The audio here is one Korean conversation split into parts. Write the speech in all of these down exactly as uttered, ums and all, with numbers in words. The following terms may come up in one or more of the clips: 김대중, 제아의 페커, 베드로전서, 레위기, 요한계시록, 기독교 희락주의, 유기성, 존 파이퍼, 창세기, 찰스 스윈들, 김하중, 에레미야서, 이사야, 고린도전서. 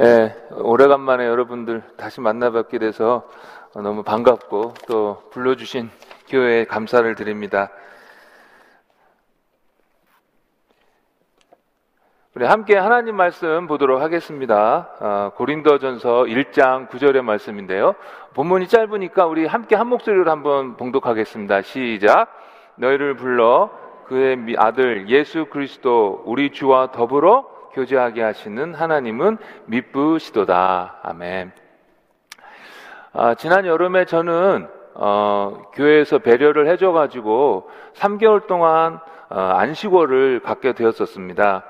예, 오래간만에 여러분들 다시 만나뵙게 돼서 너무 반갑고 또 불러주신 교회에 감사를 드립니다. 우리 함께 하나님 말씀 보도록 하겠습니다. 아, 고린도전서 일 장 구 절의 말씀인데요. 본문이 짧으니까 우리 함께 한 목소리로 한번 봉독하겠습니다. 시작! 너희를 불러 그의 아들 예수 그리스도 우리 주와 더불어 교제하게 하시는 하나님은 미쁘시도다. 아멘. 아, 지난 여름에 저는 어, 교회에서 배려를 해줘가지고 삼 개월 동안 어, 안식월을 갖게 되었었습니다.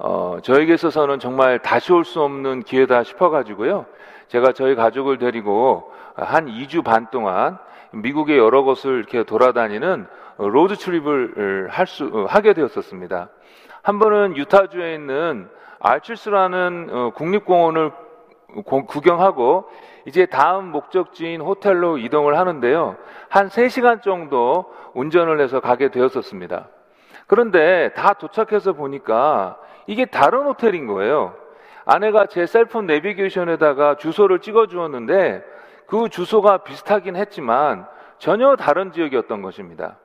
어, 저에게 있어서는 정말 다시 올 수 없는 기회다 싶어가지고요. 제가 저희 가족을 데리고 한 이 주 반 동안 미국의 여러 곳을 이렇게 돌아다니는 로드 트립을 할 수, 하게 되었었습니다. 한 번은 유타주에 있는 알츠스라는 국립공원을 구경하고 이제 다음 목적지인 호텔로 이동을 하는데요. 한 세 시간 정도 운전을 해서 가게 되었었습니다. 그런데 다 도착해서 보니까 이게 다른 호텔인 거예요. 아내가 제 셀폰 내비게이션에다가 주소를 찍어주었는데 그 주소가 비슷하긴 했지만 전혀 다른 지역이었던 것입니다.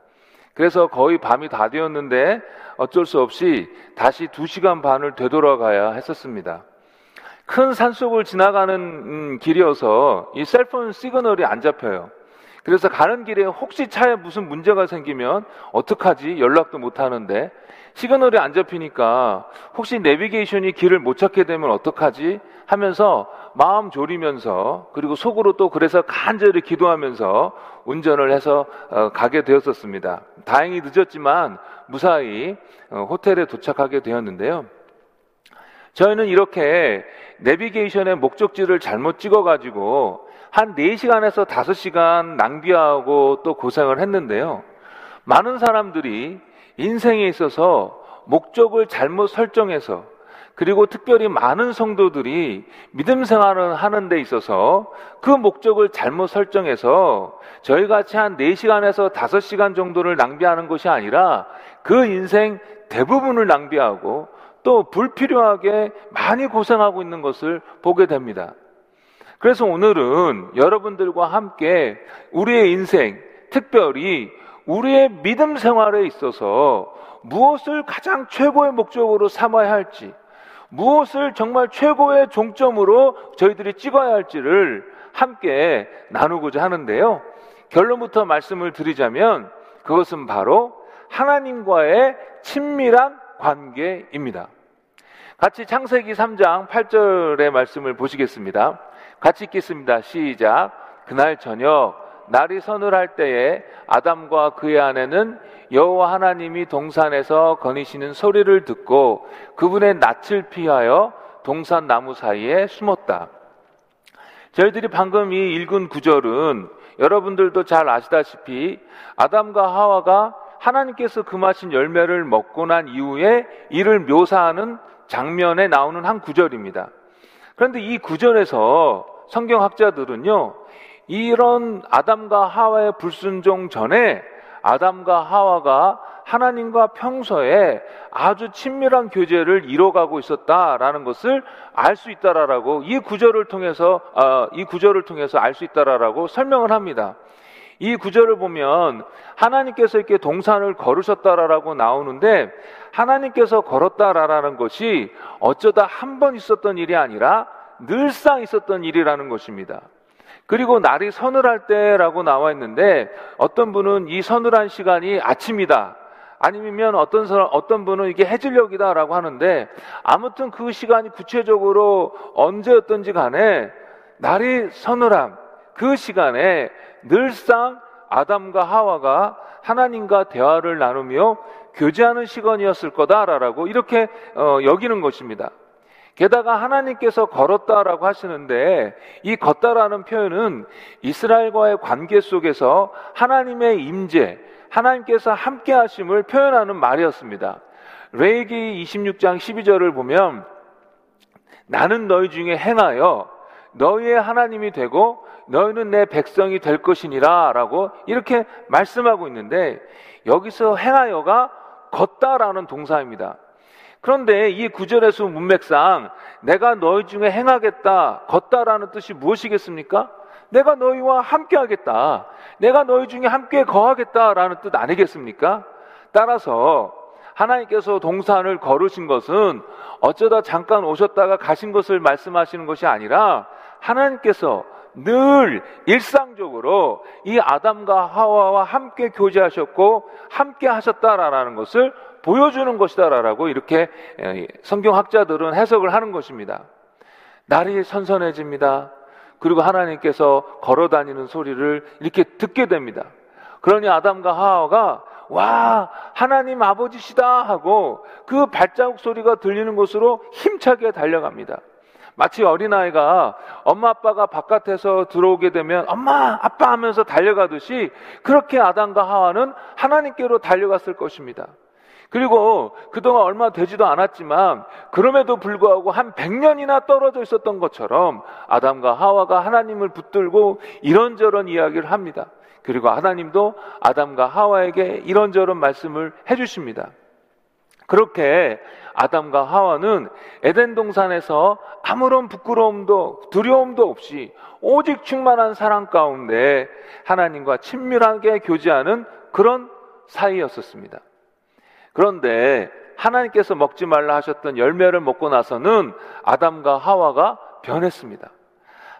그래서 거의 밤이 다 되었는데 어쩔 수 없이 다시 두 시간 반을 되돌아가야 했었습니다. 큰 산속을 지나가는 길이어서 이 셀폰 시그널이 안 잡혀요. 그래서 가는 길에 혹시 차에 무슨 문제가 생기면 어떡하지? 연락도 못하는데 시그널이 안 잡히니까 혹시 내비게이션이 길을 못 찾게 되면 어떡하지? 하면서 마음 졸이면서 그리고 속으로 또 그래서 간절히 기도하면서 운전을 해서 가게 되었었습니다. 다행히 늦었지만 무사히 호텔에 도착하게 되었는데요. 저희는 이렇게 내비게이션의 목적지를 잘못 찍어가지고 한 네 시간에서 다섯 시간 낭비하고 또 고생을 했는데요. 많은 사람들이 인생에 있어서 목적을 잘못 설정해서 그리고 특별히 많은 성도들이 믿음 생활을 하는 데 있어서 그 목적을 잘못 설정해서 저희같이 한 네 시간에서 다섯 시간 정도를 낭비하는 것이 아니라 그 인생 대부분을 낭비하고 또 불필요하게 많이 고생하고 있는 것을 보게 됩니다. 그래서 오늘은 여러분들과 함께 우리의 인생, 특별히 우리의 믿음 생활에 있어서 무엇을 가장 최고의 목적으로 삼아야 할지, 무엇을 정말 최고의 종점으로 저희들이 찍어야 할지를 함께 나누고자 하는데요. 결론부터 말씀을 드리자면 그것은 바로 하나님과의 친밀한 관계입니다. 같이 창세기 삼 장 팔 절의 말씀을 보시겠습니다. 같이 읽겠습니다. 시작! 그날 저녁 날이 서늘할 때에 아담과 그의 아내는 여호와 하나님이 동산에서 거니시는 소리를 듣고 그분의 낯을 피하여 동산 나무 사이에 숨었다. 저희들이 방금 이 읽은 구절은 여러분들도 잘 아시다시피 아담과 하와가 하나님께서 금하신 열매를 먹고 난 이후에 이를 묘사하는 장면에 나오는 한 구절입니다. 그런데 이 구절에서 성경학자들은요, 이런 아담과 하와의 불순종 전에 아담과 하와가 하나님과 평소에 아주 친밀한 교제를 이뤄가고 있었다라는 것을 알 수 있다라고 이 구절을 통해서 어, 이 구절을 통해서 알 수 있다라고 설명을 합니다. 이 구절을 보면 하나님께서 이렇게 동산을 걸으셨다라고 나오는데 하나님께서 걸었다라는 것이 어쩌다 한 번 있었던 일이 아니라 늘상 있었던 일이라는 것입니다. 그리고 날이 서늘할 때라고 나와 있는데 어떤 분은 이 서늘한 시간이 아침이다, 아니면 어떤 사람, 어떤 분은 이게 해질녘이다라고 하는데 아무튼 그 시간이 구체적으로 언제였던지 간에 날이 서늘함, 그 시간에 늘상 아담과 하와가 하나님과 대화를 나누며 교제하는 시간이었을 거다라고 이렇게 어, 여기는 것입니다. 게다가 하나님께서 걸었다라고 하시는데 이 걷다라는 표현은 이스라엘과의 관계 속에서 하나님의 임재, 하나님께서 함께 하심을 표현하는 말이었습니다. 레위기 이십육 장 십이 절을 보면 나는 너희 중에 행하여 너희의 하나님이 되고 너희는 내 백성이 될 것이니라 라고 이렇게 말씀하고 있는데 여기서 행하여가 걷다라는 동사입니다. 그런데 이 구절에서 문맥상 내가 너희 중에 행하겠다, 걷다라는 뜻이 무엇이겠습니까? 내가 너희와 함께 하겠다, 내가 너희 중에 함께 거하겠다라는 뜻 아니겠습니까? 따라서 하나님께서 동산을 걸으신 것은 어쩌다 잠깐 오셨다가 가신 것을 말씀하시는 것이 아니라, 하나님께서 늘 일상적으로 이 아담과 하와와 함께 교제하셨고 함께 하셨다라는 것을 보여주는 것이다라고 이렇게 성경학자들은 해석을 하는 것입니다. 날이 선선해집니다. 그리고 하나님께서 걸어다니는 소리를 이렇게 듣게 됩니다. 그러니 아담과 하와가 와, 하나님 아버지시다 하고 그 발자국 소리가 들리는 곳으로 힘차게 달려갑니다. 마치 어린아이가 엄마 아빠가 바깥에서 들어오게 되면 엄마 아빠 하면서 달려가듯이, 그렇게 아담과 하와는 하나님께로 달려갔을 것입니다. 그리고 그동안 얼마 되지도 않았지만 그럼에도 불구하고 한 백 년이나 떨어져 있었던 것처럼 아담과 하와가 하나님을 붙들고 이런저런 이야기를 합니다. 그리고 하나님도 아담과 하와에게 이런저런 말씀을 해주십니다. 그렇게 아담과 하와는 에덴 동산에서 아무런 부끄러움도 두려움도 없이 오직 충만한 사랑 가운데 하나님과 친밀하게 교제하는 그런 사이였었습니다. 그런데 하나님께서 먹지 말라 하셨던 열매를 먹고 나서는 아담과 하와가 변했습니다.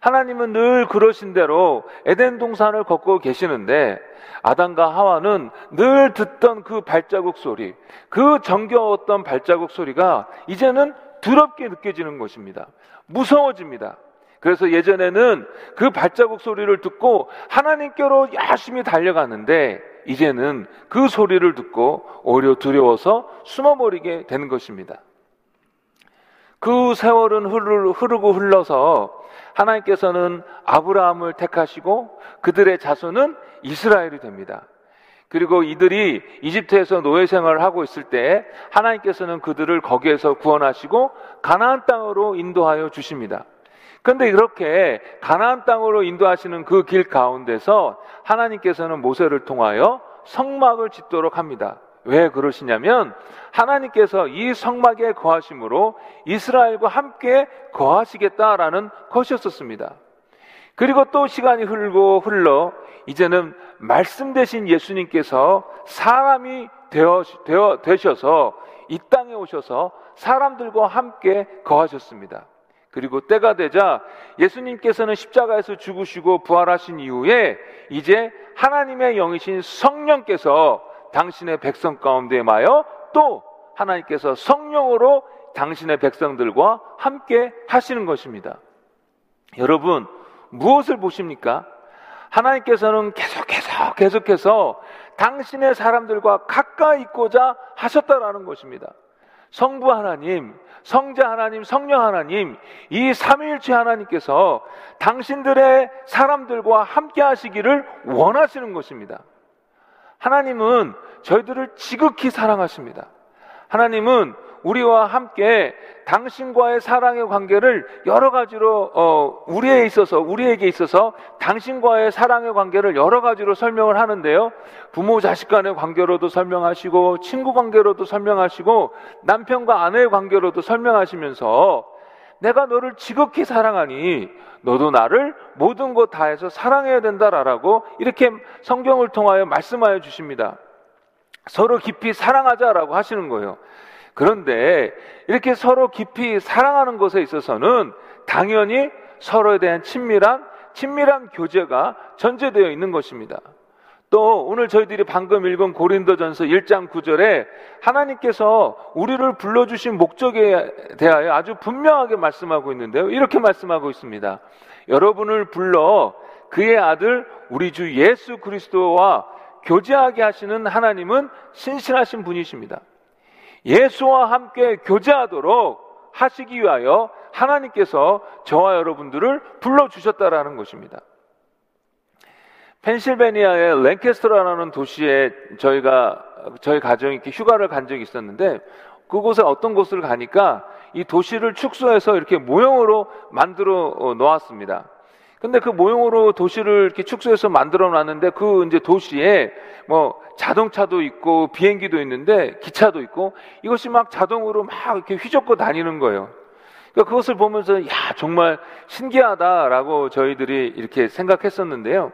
하나님은 늘 그러신 대로 에덴 동산을 걷고 계시는데 아담과 하와는 늘 듣던 그 발자국 소리, 그 정겨웠던 발자국 소리가 이제는 두렵게 느껴지는 것입니다. 무서워집니다. 그래서 예전에는 그 발자국 소리를 듣고 하나님께로 열심히 달려갔는데 이제는 그 소리를 듣고 오히려 두려워서 숨어버리게 되는 것입니다. 그 세월은 흐르고 흘러서 하나님께서는 아브라함을 택하시고 그들의 자손은 이스라엘이 됩니다. 그리고 이들이 이집트에서 노예 생활을 하고 있을 때 하나님께서는 그들을 거기에서 구원하시고 가나안 땅으로 인도하여 주십니다. 그런데 이렇게 가나안 땅으로 인도하시는 그 길 가운데서 하나님께서는 모세를 통하여 성막을 짓도록 합니다. 왜 그러시냐면 하나님께서 이 성막에 거하심으로 이스라엘과 함께 거하시겠다라는 것이었었습니다. 그리고 또 시간이 흐르고 흘러 이제는 말씀 되신 예수님께서 사람이 되어, 되어, 되셔서 이 땅에 오셔서 사람들과 함께 거하셨습니다. 그리고 때가 되자 예수님께서는 십자가에서 죽으시고 부활하신 이후에 이제 하나님의 영이신 성령께서 당신의 백성 가운데 마여 또 하나님께서 성령으로 당신의 백성들과 함께 하시는 것입니다. 여러분, 무엇을 보십니까? 하나님께서는 계속 계속 계속해서 당신의 사람들과 가까이 있고자 하셨다라는 것입니다. 성부 하나님, 성자 하나님, 성령 하나님, 이 삼위일체 하나님께서 당신들의 사람들과 함께 하시기를 원하시는 것입니다. 하나님은 저희들을 지극히 사랑하십니다. 하나님은 우리와 함께 당신과의 사랑의 관계를 여러 가지로 어, 우리에 있어서 우리에게 있어서 당신과의 사랑의 관계를 여러 가지로 설명을 하는데요. 부모 자식 간의 관계로도 설명하시고 친구 관계로도 설명하시고 남편과 아내의 관계로도 설명하시면서 내가 너를 지극히 사랑하니 너도 나를 모든 것 다해서 사랑해야 된다라고 이렇게 성경을 통하여 말씀하여 주십니다. 서로 깊이 사랑하자라고 하시는 거예요. 그런데 이렇게 서로 깊이 사랑하는 것에 있어서는 당연히 서로에 대한 친밀한 친밀한 교제가 전제되어 있는 것입니다. 또 오늘 저희들이 방금 읽은 고린도전서 일 장 구 절에 하나님께서 우리를 불러주신 목적에 대하여 아주 분명하게 말씀하고 있는데요. 이렇게 말씀하고 있습니다. 여러분을 불러 그의 아들 우리 주 예수 그리스도와 교제하게 하시는 하나님은 신실하신 분이십니다. 예수와 함께 교제하도록 하시기 위하여 하나님께서 저와 여러분들을 불러주셨다라는 것입니다. 펜실베니아의 랭캐스터라는 도시에 저희가 저희 가정이 이렇게 휴가를 간 적이 있었는데 그곳에 어떤 곳을 가니까 이 도시를 축소해서 이렇게 모형으로 만들어 놓았습니다. 근데 그 모형으로 도시를 이렇게 축소해서 만들어 놨는데 그 이제 도시에 뭐 자동차도 있고 비행기도 있는데 기차도 있고 이것이 막 자동으로 막 이렇게 휘젓고 다니는 거예요. 그러니까 그것을 보면서 야, 정말 신기하다라고 저희들이 이렇게 생각했었는데요.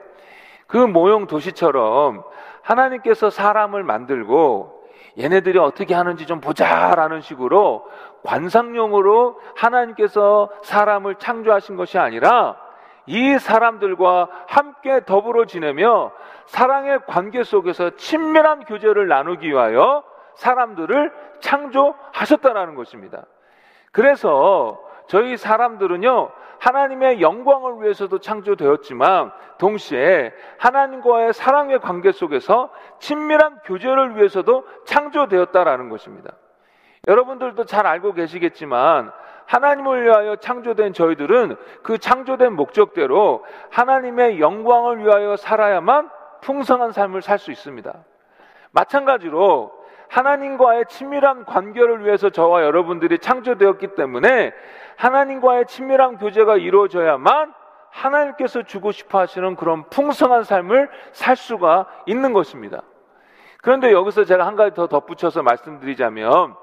그 모형 도시처럼 하나님께서 사람을 만들고 얘네들이 어떻게 하는지 좀 보자라는 식으로 관상용으로 하나님께서 사람을 창조하신 것이 아니라 이 사람들과 함께 더불어 지내며 사랑의 관계 속에서 친밀한 교제를 나누기 위하여 사람들을 창조하셨다라는 것입니다. 그래서 저희 사람들은요, 하나님의 영광을 위해서도 창조되었지만 동시에 하나님과의 사랑의 관계 속에서 친밀한 교제를 위해서도 창조되었다라는 것입니다. 여러분들도 잘 알고 계시겠지만 하나님을 위하여 창조된 저희들은 그 창조된 목적대로 하나님의 영광을 위하여 살아야만 풍성한 삶을 살 수 있습니다. 마찬가지로 하나님과의 친밀한 관계를 위해서 저와 여러분들이 창조되었기 때문에 하나님과의 친밀한 교제가 이루어져야만 하나님께서 주고 싶어 하시는 그런 풍성한 삶을 살 수가 있는 것입니다. 그런데 여기서 제가 한 가지 더 덧붙여서 말씀드리자면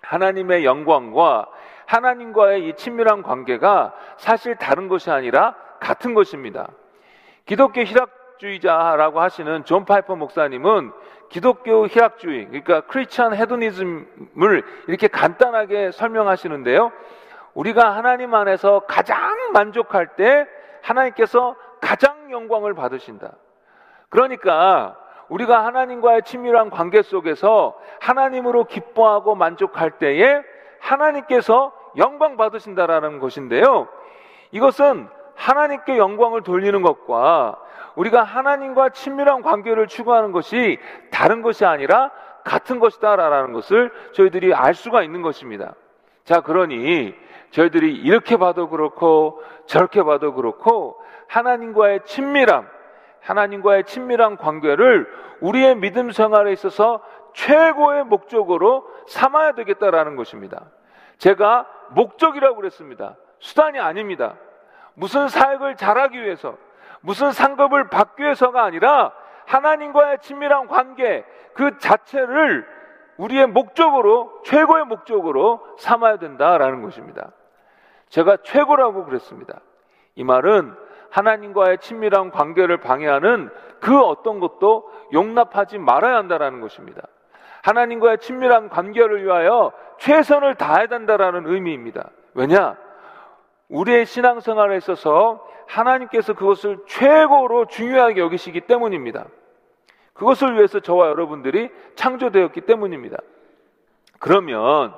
하나님의 영광과 하나님과의 이 친밀한 관계가 사실 다른 것이 아니라 같은 것입니다. 기독교 희락주의자라고 하시는 존 파이퍼 목사님은 기독교 희락주의, 그러니까 크리스천 헤도니즘을 이렇게 간단하게 설명하시는데요, 우리가 하나님 안에서 가장 만족할 때 하나님께서 가장 영광을 받으신다. 그러니까 우리가 하나님과의 친밀한 관계 속에서 하나님으로 기뻐하고 만족할 때에 하나님께서 영광 받으신다라는 것인데요, 이것은 하나님께 영광을 돌리는 것과 우리가 하나님과 친밀한 관계를 추구하는 것이 다른 것이 아니라 같은 것이다라는 것을 저희들이 알 수가 있는 것입니다. 자, 그러니 저희들이 이렇게 봐도 그렇고 저렇게 봐도 그렇고 하나님과의 친밀함, 하나님과의 친밀한 관계를 우리의 믿음 생활에 있어서 최고의 목적으로 삼아야 되겠다라는 것입니다. 제가 목적이라고 그랬습니다. 수단이 아닙니다. 무슨 사역을 잘하기 위해서, 무슨 상급을 받기 위해서가 아니라 하나님과의 친밀한 관계 그 자체를 우리의 목적으로, 최고의 목적으로 삼아야 된다라는 것입니다. 제가 최고라고 그랬습니다. 이 말은 하나님과의 친밀한 관계를 방해하는 그 어떤 것도 용납하지 말아야 한다라는 것입니다. 하나님과의 친밀한 관계를 위하여 최선을 다해야 된다라는 의미입니다. 왜냐? 우리의 신앙생활에 있어서 하나님께서 그것을 최고로 중요하게 여기시기 때문입니다. 그것을 위해서 저와 여러분들이 창조되었기 때문입니다. 그러면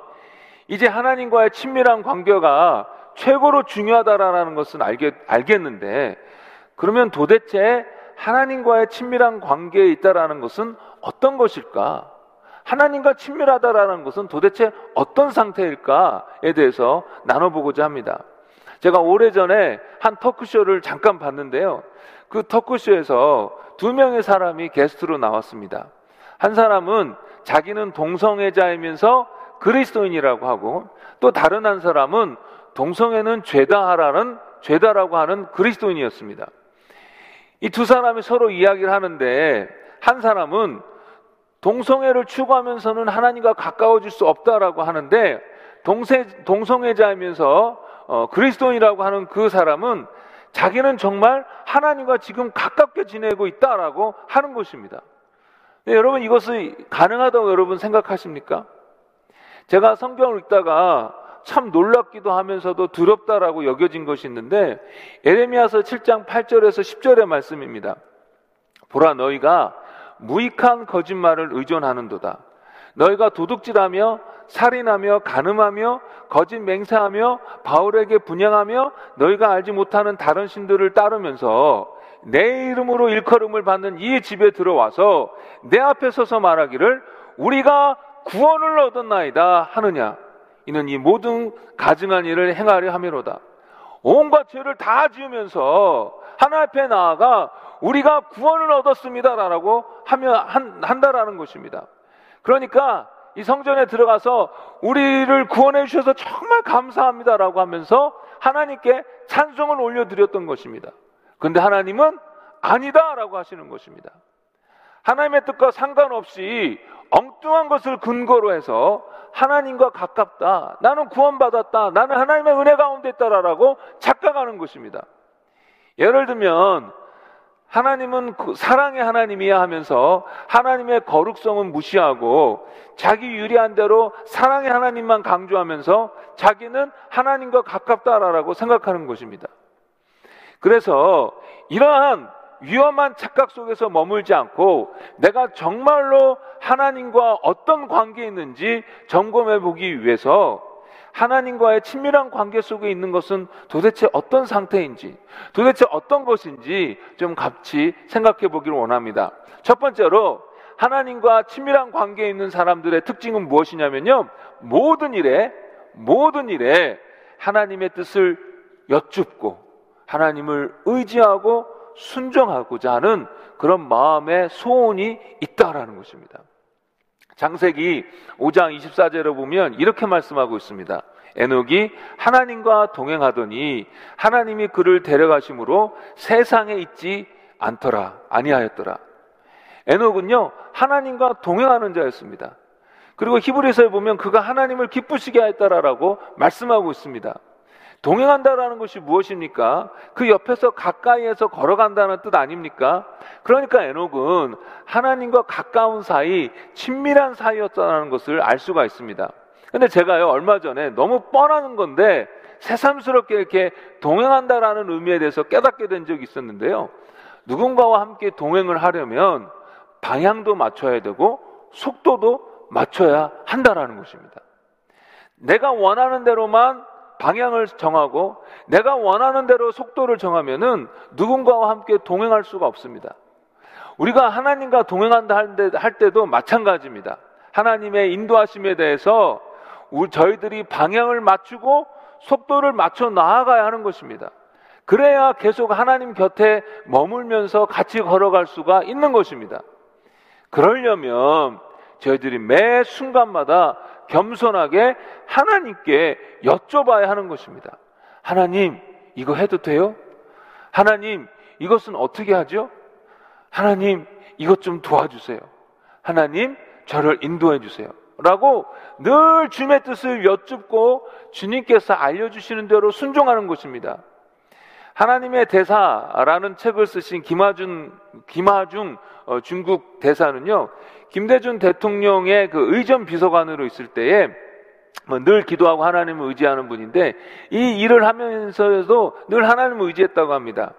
이제 하나님과의 친밀한 관계가 최고로 중요하다라는 것은 알겠, 알겠는데 그러면 도대체 하나님과의 친밀한 관계에 있다라는 것은 어떤 것일까? 하나님과 친밀하다라는 것은 도대체 어떤 상태일까에 대해서 나눠보고자 합니다. 제가 오래전에 한 토크쇼를 잠깐 봤는데요, 그 토크쇼에서 두 명의 사람이 게스트로 나왔습니다. 한 사람은 자기는 동성애자이면서 그리스도인이라고 하고, 또 다른 한 사람은 동성애는 죄다 하라는, 죄다라고 하는 그리스도인이었습니다. 이 두 사람이 서로 이야기를 하는데 한 사람은 동성애를 추구하면서는 하나님과 가까워질 수 없다라고 하는데 동세, 동성애자이면서 어, 그리스도인이라고 하는 그 사람은 자기는 정말 하나님과 지금 가깝게 지내고 있다라고 하는 것입니다. 네, 여러분, 이것이 가능하다고 여러분 생각하십니까? 제가 성경을 읽다가 참 놀랍기도 하면서도 두렵다라고 여겨진 것이 있는데 에레미야서 칠 장 팔 절에서 십 절의 말씀입니다. 보라, 너희가 무익한 거짓말을 의존하는도다. 너희가 도둑질하며 살인하며 간음하며 거짓 맹세하며 바울에게 분향하며 너희가 알지 못하는 다른 신들을 따르면서 내 이름으로 일컬음을 받는 이 집에 들어와서 내 앞에 서서 말하기를 우리가 구원을 얻었나이다 하느냐. 이는 이 모든 가증한 일을 행하려 함이로다. 온갖 죄를 다 지으면서 하나 앞에 나아가 우리가 구원을 얻었습니다라고 하며 한다라는 것입니다. 그러니까 이 성전에 들어가서 우리를 구원해 주셔서 정말 감사합니다라고 하면서 하나님께 찬송을 올려드렸던 것입니다. 근데 하나님은 아니다라고 하시는 것입니다. 하나님의 뜻과 상관없이 엉뚱한 것을 근거로 해서 하나님과 가깝다, 나는 구원받았다, 나는 하나님의 은혜 가운데 있다라고 착각하는 것입니다. 예를 들면 하나님은 사랑의 하나님이야 하면서 하나님의 거룩성은 무시하고 자기 유리한 대로 사랑의 하나님만 강조하면서 자기는 하나님과 가깝다라고 생각하는 것입니다. 그래서 이러한 위험한 착각 속에서 머물지 않고 내가 정말로 하나님과 어떤 관계에 있는지 점검해 보기 위해서 하나님과의 친밀한 관계 속에 있는 것은 도대체 어떤 상태인지, 도대체 어떤 것인지 좀 같이 생각해 보기를 원합니다. 첫 번째로 하나님과 친밀한 관계에 있는 사람들의 특징은 무엇이냐면요, 모든 일에 모든 일에 하나님의 뜻을 여쭙고 하나님을 의지하고 순종하고자 하는 그런 마음의 소원이 있다라는 것입니다. 창세기 오 장 이십사 절로 보면 이렇게 말씀하고 있습니다. 에녹이 하나님과 동행하더니 하나님이 그를 데려가심으로 세상에 있지 않더라, 아니하였더라. 에녹은요, 하나님과 동행하는 자였습니다. 그리고 히브리서에 보면 그가 하나님을 기쁘시게 하였다라고 말씀하고 있습니다. 동행한다라는 것이 무엇입니까? 그 옆에서 가까이에서 걸어간다는 뜻 아닙니까? 그러니까 에녹은 하나님과 가까운 사이, 친밀한 사이였다는 것을 알 수가 있습니다. 근데 제가요, 얼마 전에 너무 뻔한 건데 새삼스럽게 이렇게 동행한다라는 의미에 대해서 깨닫게 된 적이 있었는데요, 누군가와 함께 동행을 하려면 방향도 맞춰야 되고 속도도 맞춰야 한다라는 것입니다. 내가 원하는 대로만 방향을 정하고 내가 원하는 대로 속도를 정하면은 누군가와 함께 동행할 수가 없습니다. 우리가 하나님과 동행한다 할 때도 마찬가지입니다. 하나님의 인도하심에 대해서 우리 저희들이 방향을 맞추고 속도를 맞춰 나아가야 하는 것입니다. 그래야 계속 하나님 곁에 머물면서 같이 걸어갈 수가 있는 것입니다. 그러려면 저희들이 매 순간마다 겸손하게 하나님께 여쭤봐야 하는 것입니다. 하나님, 이거 해도 돼요? 하나님, 이것은 어떻게 하죠? 하나님, 이것 좀 도와주세요. 하나님, 저를 인도해 주세요. 라고 늘 주님의 뜻을 여쭙고 주님께서 알려주시는 대로 순종하는 것입니다. 하나님의 대사라는 책을 쓰신 김하중, 김하중 어, 중국 대사는요, 김대중 대통령의 그 의전 비서관으로 있을 때에 늘 기도하고 하나님을 의지하는 분인데 이 일을 하면서도 늘 하나님을 의지했다고 합니다.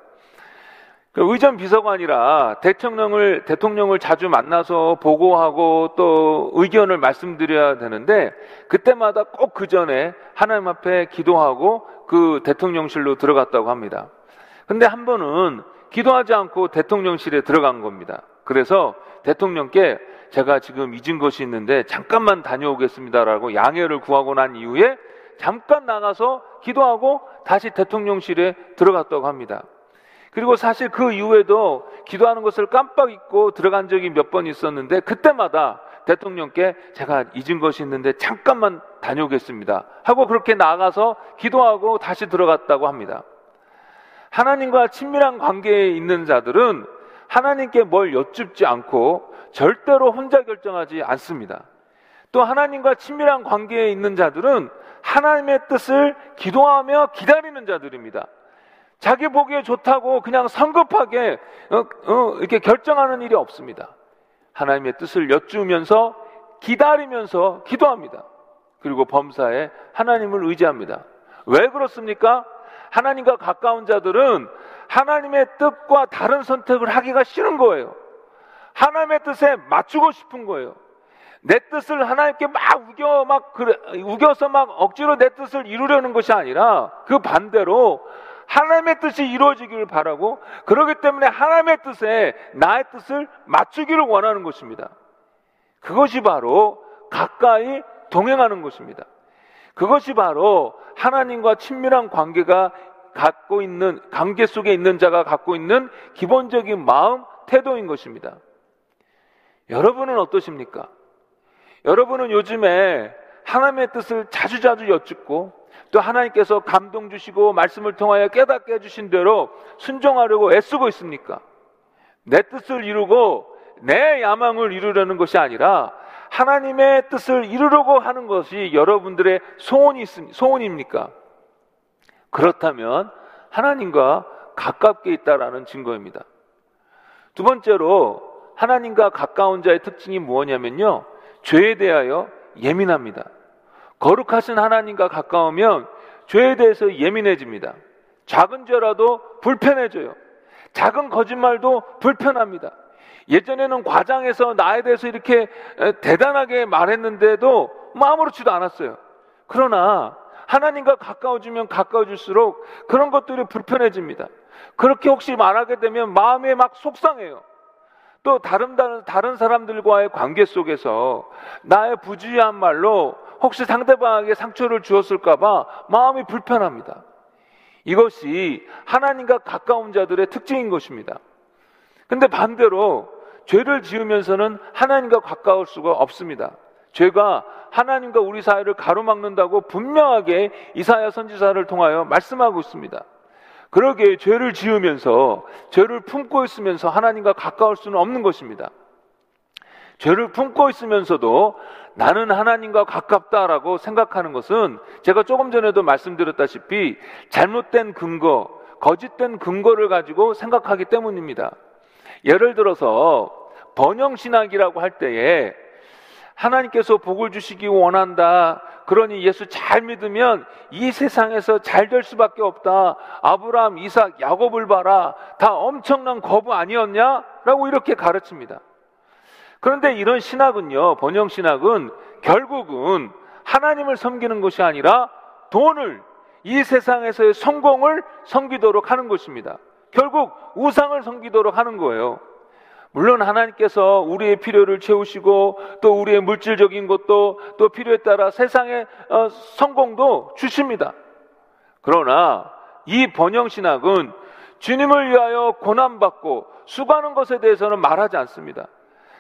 그 의전 비서관이라 대통령을 대통령을 자주 만나서 보고하고 또 의견을 말씀드려야 되는데 그때마다 꼭 그 전에 하나님 앞에 기도하고 그 대통령실로 들어갔다고 합니다. 근데 한 번은 기도하지 않고 대통령실에 들어간 겁니다. 그래서 대통령께 제가 지금 잊은 것이 있는데 잠깐만 다녀오겠습니다라고 양해를 구하고 난 이후에 잠깐 나가서 기도하고 다시 대통령실에 들어갔다고 합니다. 그리고 사실 그 이후에도 기도하는 것을 깜빡 잊고 들어간 적이 몇 번 있었는데 그때마다 대통령께 제가 잊은 것이 있는데 잠깐만 다녀오겠습니다 하고 그렇게 나가서 기도하고 다시 들어갔다고 합니다. 하나님과 친밀한 관계에 있는 자들은 하나님께 뭘 여쭙지 않고 절대로 혼자 결정하지 않습니다. 또 하나님과 친밀한 관계에 있는 자들은 하나님의 뜻을 기도하며 기다리는 자들입니다. 자기 보기에 좋다고 그냥 성급하게 어, 어, 이렇게 결정하는 일이 없습니다. 하나님의 뜻을 여쭈면서 기다리면서 기도합니다. 그리고 범사에 하나님을 의지합니다. 왜 그렇습니까? 하나님과 가까운 자들은 하나님의 뜻과 다른 선택을 하기가 싫은 거예요. 하나님의 뜻에 맞추고 싶은 거예요. 내 뜻을 하나님께 막 우겨 막 그래, 우겨서 막 억지로 내 뜻을 이루려는 것이 아니라 그 반대로 하나님의 뜻이 이루어지기를 바라고 그러기 때문에 하나님의 뜻에 나의 뜻을 맞추기를 원하는 것입니다. 그것이 바로 가까이 동행하는 것입니다. 그것이 바로 하나님과 친밀한 관계가 갖고 있는, 관계 속에 있는 자가 갖고 있는 기본적인 마음, 태도인 것입니다. 여러분은 어떠십니까? 여러분은 요즘에 하나님의 뜻을 자주자주 여쭙고 또 하나님께서 감동 주시고 말씀을 통하여 깨닫게 해주신 대로 순종하려고 애쓰고 있습니까? 내 뜻을 이루고 내 야망을 이루려는 것이 아니라 하나님의 뜻을 이루려고 하는 것이 여러분들의 소원이 있습, 소원입니까? 그렇다면 하나님과 가깝게 있다라는 증거입니다. 두 번째로 하나님과 가까운 자의 특징이 무엇이냐면요, 죄에 대하여 예민합니다. 거룩하신 하나님과 가까우면 죄에 대해서 예민해집니다. 작은 죄라도 불편해져요. 작은 거짓말도 불편합니다. 예전에는 과장해서 나에 대해서 이렇게 대단하게 말했는데도 아무렇지도 않았어요. 그러나 하나님과 가까워지면 가까워질수록 그런 것들이 불편해집니다. 그렇게 혹시 말하게 되면 마음에 막 속상해요. 또 다른, 다른, 다른 사람들과의 관계 속에서 나의 부주의한 말로 혹시 상대방에게 상처를 주었을까봐 마음이 불편합니다. 이것이 하나님과 가까운 자들의 특징인 것입니다. 근데 반대로 죄를 지으면서는 하나님과 가까울 수가 없습니다. 죄가 하나님과 우리 사이를 가로막는다고 분명하게 이사야 선지자를 통하여 말씀하고 있습니다. 그러기에 죄를 지으면서, 죄를 품고 있으면서 하나님과 가까울 수는 없는 것입니다. 죄를 품고 있으면서도 나는 하나님과 가깝다라고 생각하는 것은 제가 조금 전에도 말씀드렸다시피 잘못된 근거, 거짓된 근거를 가지고 생각하기 때문입니다. 예를 들어서 번영신학이라고 할 때에 하나님께서 복을 주시기 원한다, 그러니 예수 잘 믿으면 이 세상에서 잘 될 수밖에 없다, 아브라함, 이삭, 야곱을 봐라, 다 엄청난 거부 아니었냐? 라고 이렇게 가르칩니다. 그런데 이런 신학은요, 번영신학은 결국은 하나님을 섬기는 것이 아니라 돈을, 이 세상에서의 성공을 섬기도록 하는 것입니다. 결국 우상을 섬기도록 하는 거예요. 물론 하나님께서 우리의 필요를 채우시고 또 우리의 물질적인 것도 또 필요에 따라 세상의 성공도 주십니다. 그러나 이 번영신학은 주님을 위하여 고난받고 수고하는 것에 대해서는 말하지 않습니다.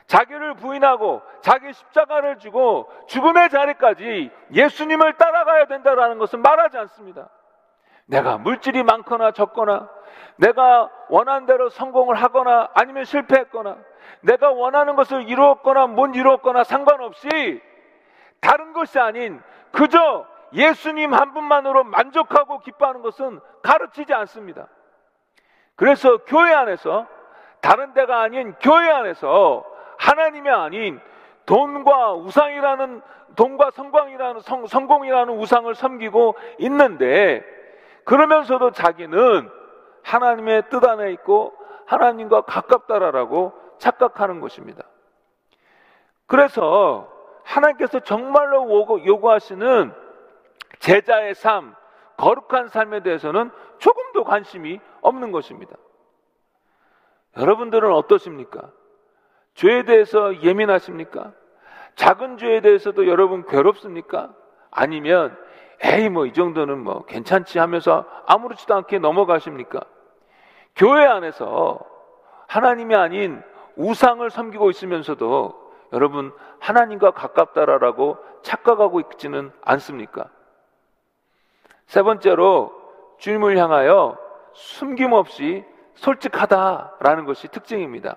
자기를 부인하고 자기 십자가를 지고 죽음의 자리까지 예수님을 따라가야 된다라는 것은 말하지 않습니다. 내가 물질이 많거나 적거나, 내가 원하는 대로 성공을 하거나 아니면 실패했거나, 내가 원하는 것을 이루었거나 못 이루었거나 상관없이 다른 것이 아닌 그저 예수님 한 분만으로 만족하고 기뻐하는 것은 가르치지 않습니다. 그래서 교회 안에서, 다른 데가 아닌 교회 안에서 하나님이 아닌 돈과 우상이라는, 돈과 성공이라는, 성, 성공이라는 우상을 섬기고 있는데, 그러면서도 자기는 하나님의 뜻 안에 있고 하나님과 가깝다라고 착각하는 것입니다. 그래서 하나님께서 정말로 요구하시는 제자의 삶, 거룩한 삶에 대해서는 조금도 관심이 없는 것입니다. 여러분들은 어떠십니까? 죄에 대해서 예민하십니까? 작은 죄에 대해서도 여러분 괴롭습니까? 아니면 에이 뭐 이 정도는 뭐 괜찮지 하면서 아무렇지도 않게 넘어가십니까? 교회 안에서 하나님이 아닌 우상을 섬기고 있으면서도 여러분 하나님과 가깝다라고 착각하고 있지는 않습니까? 세 번째로 주님을 향하여 숨김없이 솔직하다라는 것이 특징입니다.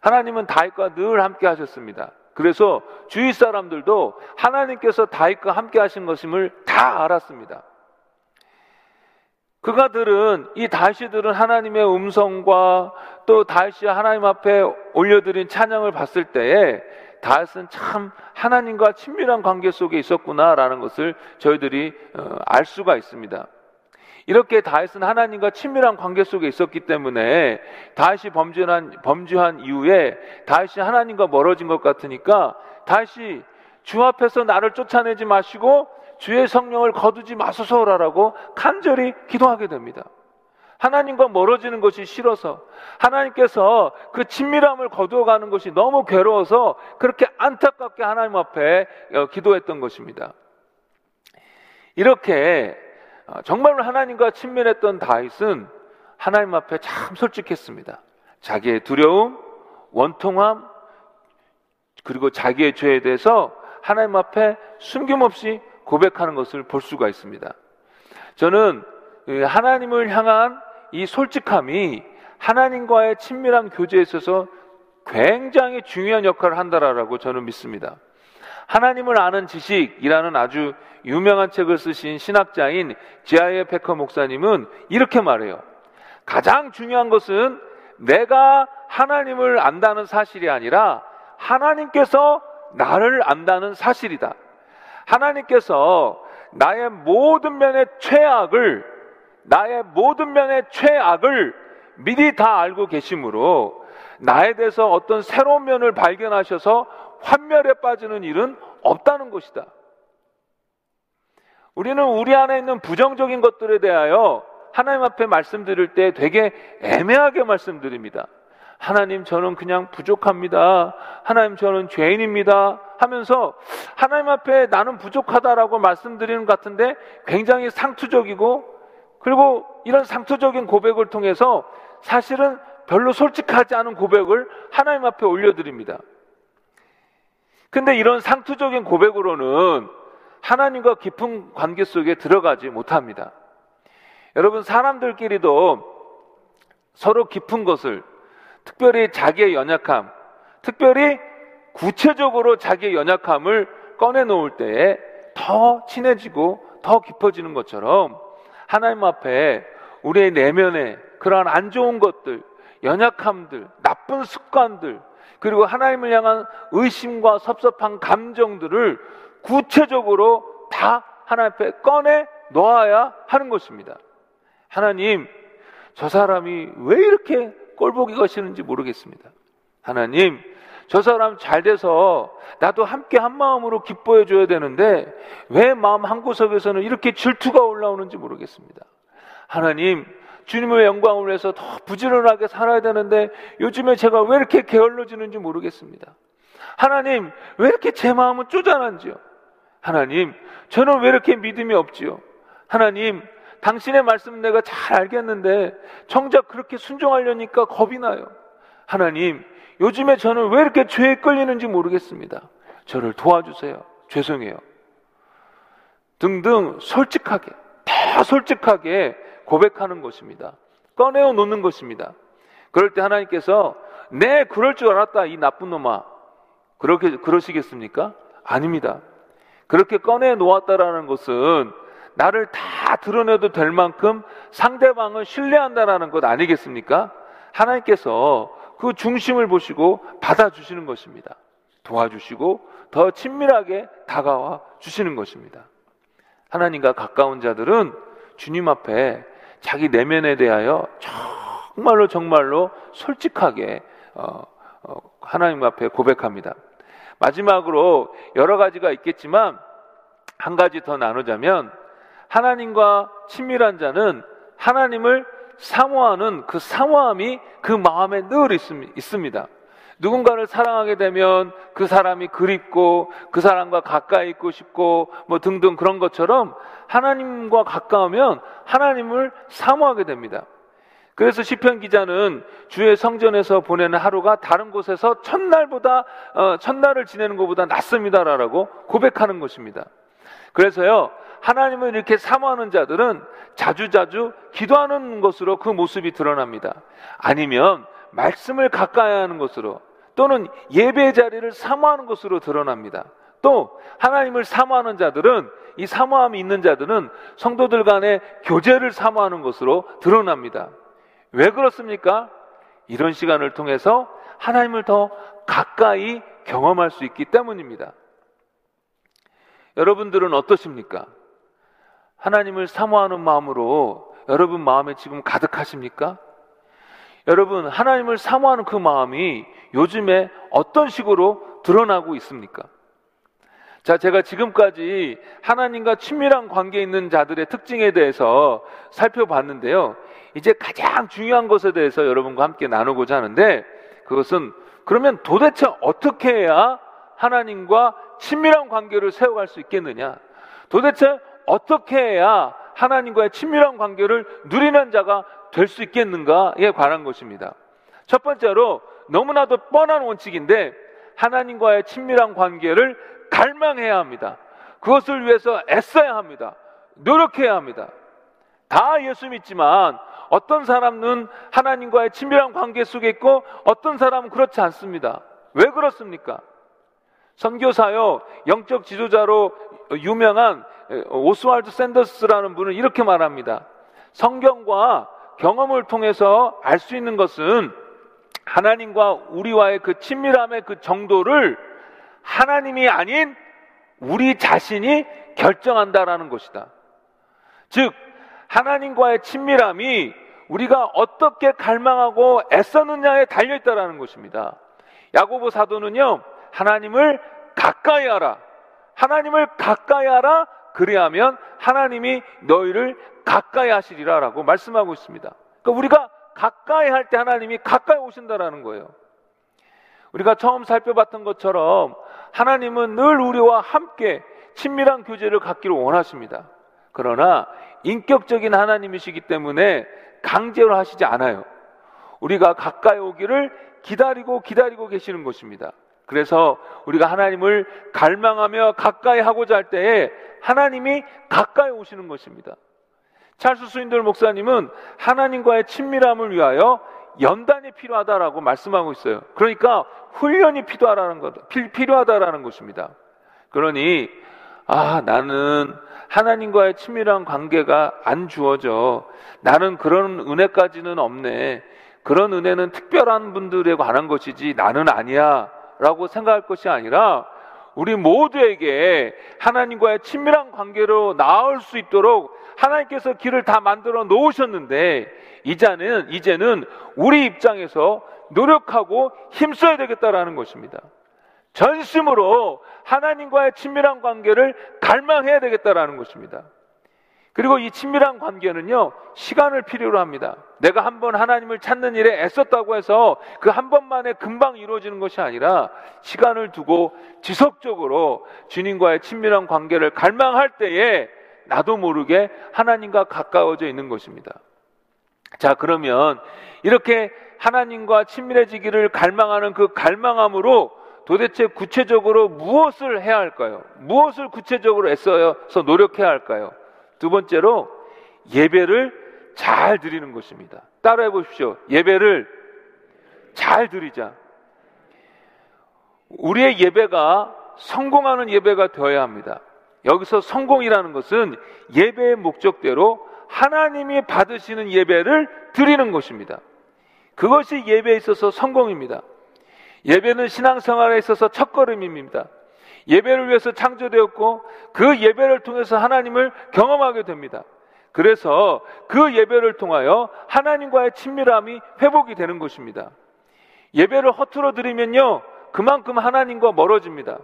하나님은 다윗과 늘 함께 하셨습니다. 그래서 주위 사람들도 하나님께서 다윗과 함께 하신 것임을 다 알았습니다. 그가들은, 이 다윗들은 하나님의 음성과 또 다윗이 하나님 앞에 올려드린 찬양을 봤을 때에 다윗은 참 하나님과 친밀한 관계 속에 있었구나라는 것을 저희들이 알 수가 있습니다. 이렇게 다윗은 하나님과 친밀한 관계 속에 있었기 때문에 다윗이 범죄한, 범죄한 이후에 다윗이 하나님과 멀어진 것 같으니까 다윗이 주 앞에서 나를 쫓아내지 마시고 주의 성령을 거두지 마소서라라고 간절히 기도하게 됩니다. 하나님과 멀어지는 것이 싫어서, 하나님께서 그 친밀함을 거두어가는 것이 너무 괴로워서 그렇게 안타깝게 하나님 앞에 기도했던 것입니다. 이렇게 정말로 하나님과 친밀했던 다윗은 하나님 앞에 참 솔직했습니다. 자기의 두려움, 원통함, 그리고 자기의 죄에 대해서 하나님 앞에 숨김없이 고백하는 것을 볼 수가 있습니다. 저는 하나님을 향한 이 솔직함이 하나님과의 친밀한 교제에 있어서 굉장히 중요한 역할을 한다라고 저는 믿습니다. 하나님을 아는 지식이라는 아주 유명한 책을 쓰신 신학자인 제아의 페커 목사님은 이렇게 말해요. 가장 중요한 것은 내가 하나님을 안다는 사실이 아니라 하나님께서 나를 안다는 사실이다. 하나님께서 나의 모든 면의 최악을 나의 모든 면의 최악을 미리 다 알고 계심으로 나에 대해서 어떤 새로운 면을 발견하셔서 환멸에 빠지는 일은 없다는 것이다. 우리는 우리 안에 있는 부정적인 것들에 대하여 하나님 앞에 말씀드릴 때 되게 애매하게 말씀드립니다. 하나님, 저는 그냥 부족합니다. 하나님, 저는 죄인입니다. 하면서 하나님 앞에 나는 부족하다라고 말씀드리는 것 같은데 굉장히 상투적이고, 그리고 이런 상투적인 고백을 통해서 사실은 별로 솔직하지 않은 고백을 하나님 앞에 올려드립니다. 근데 이런 상투적인 고백으로는 하나님과 깊은 관계 속에 들어가지 못합니다. 여러분, 사람들끼리도 서로 깊은 것을, 특별히 자기의 연약함, 특별히 구체적으로 자기의 연약함을 꺼내놓을 때에 더 친해지고 더 깊어지는 것처럼 하나님 앞에 우리의 내면에 그러한 안 좋은 것들, 연약함들, 나쁜 습관들, 그리고 하나님을 향한 의심과 섭섭한 감정들을 구체적으로 다 하나님 앞에 꺼내 놓아야 하는 것입니다. 하나님, 저 사람이 왜 이렇게 꼴보기가 싫은지 모르겠습니다. 하나님, 저 사람 잘 돼서 나도 함께 한 마음으로 기뻐해 줘야 되는데 왜 마음 한구석에서는 이렇게 질투가 올라오는지 모르겠습니다. 하나님, 주님의 영광을 위해서 더 부지런하게 살아야 되는데 요즘에 제가 왜 이렇게 게을러지는지 모르겠습니다. 하나님, 왜 이렇게 제 마음은 쪼잔한지요? 하나님, 저는 왜 이렇게 믿음이 없지요? 하나님, 당신의 말씀 내가 잘 알겠는데 정작 그렇게 순종하려니까 겁이 나요. 하나님, 요즘에 저는 왜 이렇게 죄에 끌리는지 모르겠습니다. 저를 도와주세요. 죄송해요. 등등 솔직하게, 다 솔직하게 고백하는 것입니다. 꺼내어 놓는 것입니다. 그럴 때 하나님께서 네, 그럴 줄 알았다, 이 나쁜 놈아, 그렇게 그러시겠습니까? 아닙니다. 그렇게 꺼내 놓았다라는 것은 나를 다 드러내도 될 만큼 상대방을 신뢰한다라는 것 아니겠습니까? 하나님께서 그 중심을 보시고 받아주시는 것입니다. 도와주시고 더 친밀하게 다가와 주시는 것입니다. 하나님과 가까운 자들은 주님 앞에 자기 내면에 대하여 정말로 정말로 솔직하게 하나님 앞에 고백합니다. 마지막으로 여러 가지가 있겠지만 한 가지 더 나누자면, 하나님과 친밀한 자는 하나님을 사모하는 그 사모함이 그 마음에 늘 있습니다. 누군가를 사랑하게 되면 그 사람이 그립고 그 사람과 가까이 있고 싶고 뭐 등등 그런 것처럼 하나님과 가까우면 하나님을 사모하게 됩니다. 그래서 시편 기자는 주의 성전에서 보내는 하루가 다른 곳에서 첫날보다 어, 첫날을 지내는 것보다 낫습니다라고 고백하는 것입니다. 그래서요, 하나님을 이렇게 사모하는 자들은 자주자주 기도하는 것으로 그 모습이 드러납니다. 아니면 말씀을 가까이 하는 것으로, 또는 예배 자리를 사모하는 것으로 드러납니다. 또 하나님을 사모하는 자들은, 이 사모함이 있는 자들은 성도들 간의 교제를 사모하는 것으로 드러납니다. 왜 그렇습니까? 이런 시간을 통해서 하나님을 더 가까이 경험할 수 있기 때문입니다. 여러분들은 어떠십니까? 하나님을 사모하는 마음으로 여러분 마음에 지금 가득하십니까? 여러분, 하나님을 사모하는 그 마음이 요즘에 어떤 식으로 드러나고 있습니까? 자, 제가 지금까지 하나님과 친밀한 관계에 있는 자들의 특징에 대해서 살펴봤는데요, 이제 가장 중요한 것에 대해서 여러분과 함께 나누고자 하는데, 그것은 그러면 도대체 어떻게 해야 하나님과 친밀한 관계를 세워갈 수 있겠느냐, 도대체 어떻게 해야 하나님과의 친밀한 관계를 누리는 자가 될 수 있겠는가에 관한 것입니다. 첫 번째로, 너무나도 뻔한 원칙인데 하나님과의 친밀한 관계를 갈망해야 합니다. 그것을 위해서 애써야 합니다. 노력해야 합니다. 다 예수 믿지만 어떤 사람은 하나님과의 친밀한 관계 속에 있고 어떤 사람은 그렇지 않습니다. 왜 그렇습니까? 선교사요, 영적 지도자로 유명한 오스왈드 샌더스라는 분은 이렇게 말합니다. 성경과 경험을 통해서 알 수 있는 것은 하나님과 우리와의 그 친밀함의 그 정도를 하나님이 아닌 우리 자신이 결정한다라는 것이다. 즉 하나님과의 친밀함이 우리가 어떻게 갈망하고 애쓰느냐에 달려있다라는 것입니다. 야고보 사도는요, 하나님을 가까이 하라, 하나님을 가까이 하라, 그리하면 하나님이 너희를 가까이 하시리라 라고 말씀하고 있습니다. 그러니까 우리가 가까이 할 때 하나님이 가까이 오신다라는 거예요. 우리가 처음 살펴봤던 것처럼 하나님은 늘 우리와 함께 친밀한 교제를 갖기를 원하십니다. 그러나 인격적인 하나님이시기 때문에 강제로 하시지 않아요. 우리가 가까이 오기를 기다리고 기다리고 계시는 것입니다. 그래서 우리가 하나님을 갈망하며 가까이 하고자 할 때에 하나님이 가까이 오시는 것입니다. 찰스 스윈들 목사님은 하나님과의 친밀함을 위하여 연단이 필요하다라고 말씀하고 있어요. 그러니까 훈련이 필요하다라는 것, 필요하다라는 것입니다. 그러니 아, 나는 하나님과의 친밀한 관계가 안 주어져. 나는 그런 은혜까지는 없네. 그런 은혜는 특별한 분들에 관한 것이지 나는 아니야 라고 생각할 것이 아니라 우리 모두에게 하나님과의 친밀한 관계로 나아올 수 있도록 하나님께서 길을 다 만들어 놓으셨는데 이제는, 이제는 우리 입장에서 노력하고 힘써야 되겠다라는 것입니다. 전심으로 하나님과의 친밀한 관계를 갈망해야 되겠다라는 것입니다. 그리고 이 친밀한 관계는요, 시간을 필요로 합니다. 내가 한번 하나님을 찾는 일에 애썼다고 해서 그 한 번만에 금방 이루어지는 것이 아니라 시간을 두고 지속적으로 주님과의 친밀한 관계를 갈망할 때에 나도 모르게 하나님과 가까워져 있는 것입니다. 자, 그러면 이렇게 하나님과 친밀해지기를 갈망하는 그 갈망함으로 도대체 구체적으로 무엇을 해야 할까요? 무엇을 구체적으로 애써서 노력해야 할까요? 두 번째로 예배를 잘 드리는 것입니다. 따라해 보십시오. 예배를 잘 드리자. 우리의 예배가 성공하는 예배가 되어야 합니다. 여기서 성공이라는 것은 예배의 목적대로 하나님이 받으시는 예배를 드리는 것입니다. 그것이 예배에 있어서 성공입니다. 예배는 신앙생활에 있어서 첫걸음입니다. 예배를 위해서 창조되었고 그 예배를 통해서 하나님을 경험하게 됩니다. 그래서 그 예배를 통하여 하나님과의 친밀함이 회복이 되는 것입니다. 예배를 허투루 드리면요, 그만큼 하나님과 멀어집니다.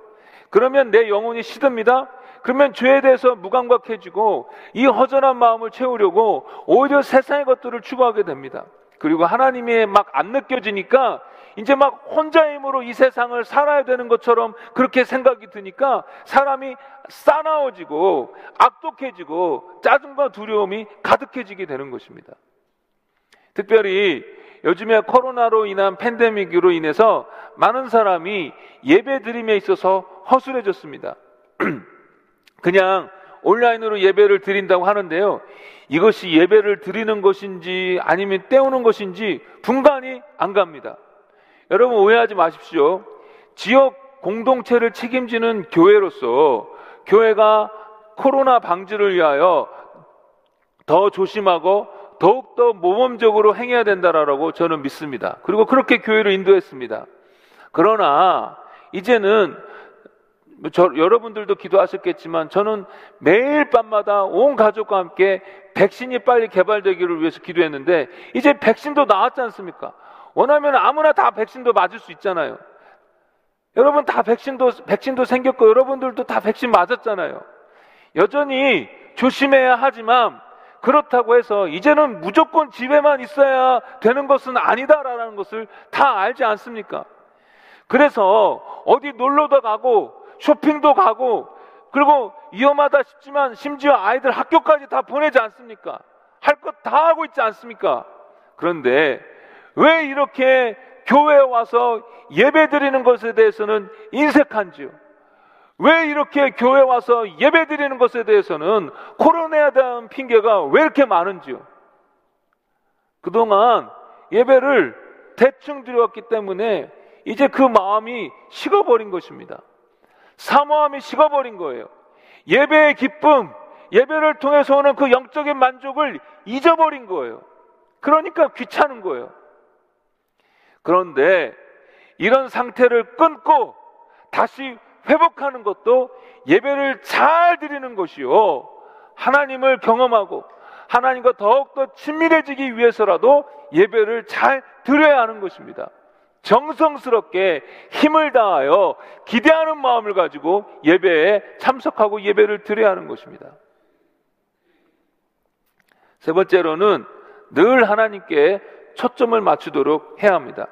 그러면 내 영혼이 시듭니다. 그러면 죄에 대해서 무감각해지고 이 허전한 마음을 채우려고 오히려 세상의 것들을 추구하게 됩니다. 그리고 하나님이 막 안 느껴지니까 이제 막 혼자 힘으로 이 세상을 살아야 되는 것처럼 그렇게 생각이 드니까 사람이 싸나워지고 악독해지고 짜증과 두려움이 가득해지게 되는 것입니다. 특별히 요즘에 코로나로 인한 팬데믹으로 인해서 많은 사람이 예배드림에 있어서 허술해졌습니다. 그냥 온라인으로 예배를 드린다고 하는데요, 이것이 예배를 드리는 것인지 아니면 때우는 것인지 분간이 안 갑니다. 여러분 오해하지 마십시오. 지역 공동체를 책임지는 교회로서 교회가 코로나 방지를 위하여 더 조심하고 더욱더 모범적으로 행해야 된다라고 저는 믿습니다. 그리고 그렇게 교회를 인도했습니다. 그러나 이제는 저, 여러분들도 기도하셨겠지만 저는 매일 밤마다 온 가족과 함께 백신이 빨리 개발되기를 위해서 기도했는데 이제 백신도 나왔지 않습니까? 원하면 아무나 다 백신도 맞을 수 있잖아요. 여러분 다 백신도, 백신도 생겼고 여러분들도 다 백신 맞았잖아요. 여전히 조심해야 하지만 그렇다고 해서 이제는 무조건 집에만 있어야 되는 것은 아니다라는 것을 다 알지 않습니까? 그래서 어디 놀러도 가고 쇼핑도 가고 그리고 위험하다 싶지만 심지어 아이들 학교까지 다 보내지 않습니까? 할 것 다 하고 있지 않습니까? 그런데 왜 이렇게 교회에 와서 예배 드리는 것에 대해서는 인색한지요? 왜 이렇게 교회 와서 예배 드리는 것에 대해서는 코로나에 대한 핑계가 왜 이렇게 많은지요? 그동안 예배를 대충 드려왔기 때문에 이제 그 마음이 식어버린 것입니다. 사모함이 식어버린 거예요. 예배의 기쁨, 예배를 통해서 오는 그 영적인 만족을 잊어버린 거예요. 그러니까 귀찮은 거예요. 그런데 이런 상태를 끊고 다시 회복하는 것도 예배를 잘 드리는 것이요, 하나님을 경험하고 하나님과 더욱더 친밀해지기 위해서라도 예배를 잘 드려야 하는 것입니다. 정성스럽게 힘을 다하여 기대하는 마음을 가지고 예배에 참석하고 예배를 드려야 하는 것입니다. 세 번째로는 늘 하나님께 초점을 맞추도록 해야 합니다.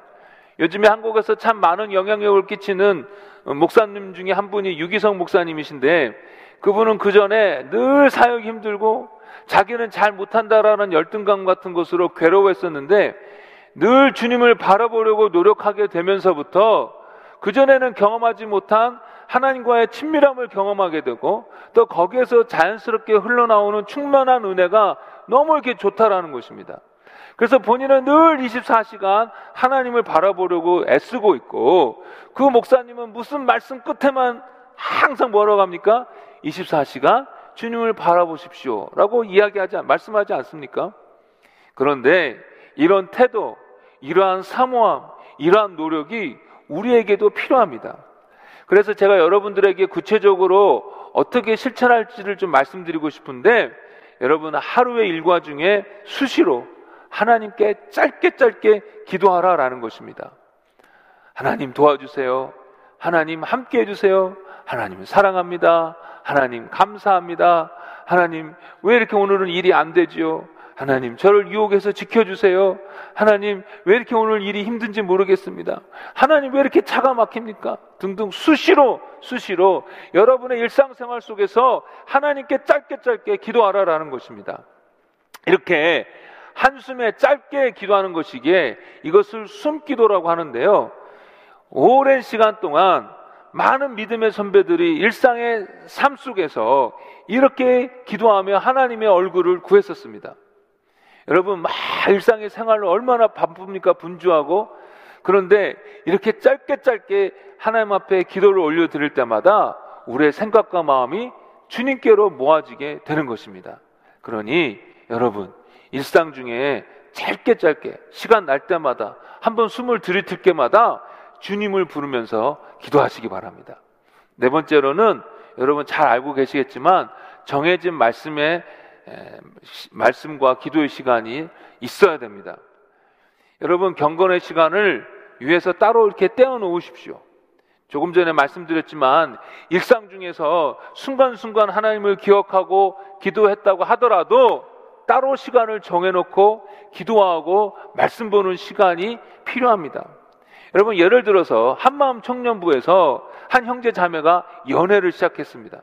요즘에 한국에서 참 많은 영향력을 끼치는 목사님 중에 한 분이 유기성 목사님이신데, 그분은 그 전에 늘 사역이 힘들고 자기는 잘 못한다라는 열등감 같은 것으로 괴로워했었는데, 늘 주님을 바라보려고 노력하게 되면서부터 그전에는 경험하지 못한 하나님과의 친밀함을 경험하게 되고, 또 거기에서 자연스럽게 흘러나오는 충만한 은혜가 너무 이렇게 좋다라는 것입니다. 그래서 본인은 늘 이십사 시간 하나님을 바라보려고 애쓰고 있고, 그 목사님은 무슨 말씀 끝에만 항상 뭐라고 합니까? 이십사 시간 주님을 바라보십시오 라고 이야기하지, 말씀하지 않습니까? 그런데 이런 태도, 이러한 사모함, 이러한 노력이 우리에게도 필요합니다. 그래서 제가 여러분들에게 구체적으로 어떻게 실천할지를 좀 말씀드리고 싶은데, 여러분 하루의 일과 중에 수시로 하나님께 짧게 짧게 기도하라 라는 것입니다. 하나님 도와주세요. 하나님 함께 해주세요. 하나님 사랑합니다. 하나님 감사합니다. 하나님 왜 이렇게 오늘은 일이 안 되지요? 하나님 저를 유혹해서 지켜주세요. 하나님 왜 이렇게 오늘 일이 힘든지 모르겠습니다. 하나님 왜 이렇게 차가 막힙니까? 등등 수시로 수시로 여러분의 일상생활 속에서 하나님께 짧게 짧게 기도하라라는 것입니다. 이렇게 한숨에 짧게 기도하는 것이기에 이것을 숨기도라고 하는데요, 오랜 시간 동안 많은 믿음의 선배들이 일상의 삶 속에서 이렇게 기도하며 하나님의 얼굴을 구했었습니다. 여러분 막 일상의 생활로 얼마나 바쁩니까? 분주하고. 그런데 이렇게 짧게 짧게 하나님 앞에 기도를 올려드릴 때마다 우리의 생각과 마음이 주님께로 모아지게 되는 것입니다. 그러니 여러분 일상 중에 짧게 짧게 시간 날 때마다 한번 숨을 들이틀 때마다 주님을 부르면서 기도하시기 바랍니다. 네 번째로는 여러분 잘 알고 계시겠지만 정해진 말씀에 에, 말씀과 기도의 시간이 있어야 됩니다. 여러분 경건의 시간을 위해서 따로 이렇게 떼어놓으십시오. 조금 전에 말씀드렸지만 일상 중에서 순간순간 하나님을 기억하고 기도했다고 하더라도 따로 시간을 정해놓고 기도하고 말씀 보는 시간이 필요합니다. 여러분 예를 들어서 한마음 청년부에서 한 형제 자매가 연애를 시작했습니다.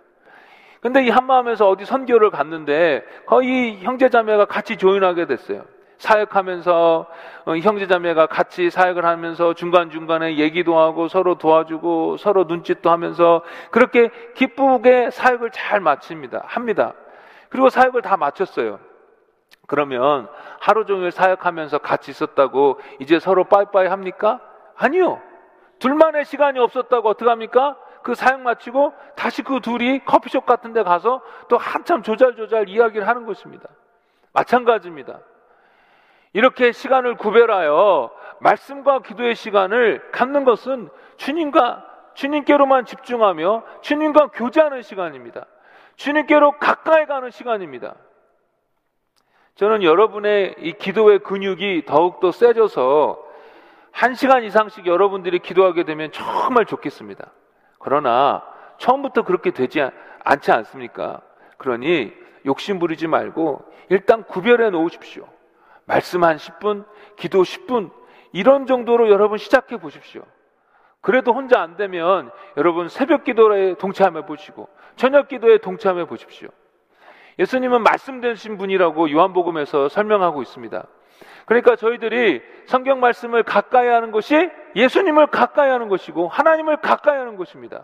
근데 이 한마음에서 어디 선교를 갔는데 거의 형제자매가 같이 조인하게 됐어요. 사역하면서 형제자매가 같이 사역을 하면서 중간중간에 얘기도 하고 서로 도와주고 서로 눈짓도 하면서 그렇게 기쁘게 사역을 잘 마칩니다. 합니다. 그리고 사역을 다 마쳤어요. 그러면 하루 종일 사역하면서 같이 있었다고 이제 서로 빠이빠이 합니까? 아니요. 둘만의 시간이 없었다고 어떡합니까? 그 사역 마치고 다시 그 둘이 커피숍 같은 데 가서 또 한참 조잘조잘 이야기를 하는 것입니다. 마찬가지입니다. 이렇게 시간을 구별하여 말씀과 기도의 시간을 갖는 것은 주님과 주님께로만 집중하며 주님과 교제하는 시간입니다. 주님께로 가까이 가는 시간입니다. 저는 여러분의 이 기도의 근육이 더욱더 세져서 한 시간 이상씩 여러분들이 기도하게 되면 정말 좋겠습니다. 그러나 처음부터 그렇게 되지 않지 않습니까? 그러니 욕심 부리지 말고 일단 구별해 놓으십시오. 말씀 한 십 분, 기도 십 분 이런 정도로 여러분 시작해 보십시오. 그래도 혼자 안 되면 여러분 새벽 기도에 동참해 보시고 저녁 기도에 동참해 보십시오. 예수님은 말씀 되신 분이라고 요한복음에서 설명하고 있습니다. 그러니까 저희들이 성경 말씀을 가까이 하는 것이 예수님을 가까이 하는 것이고 하나님을 가까이 하는 것입니다.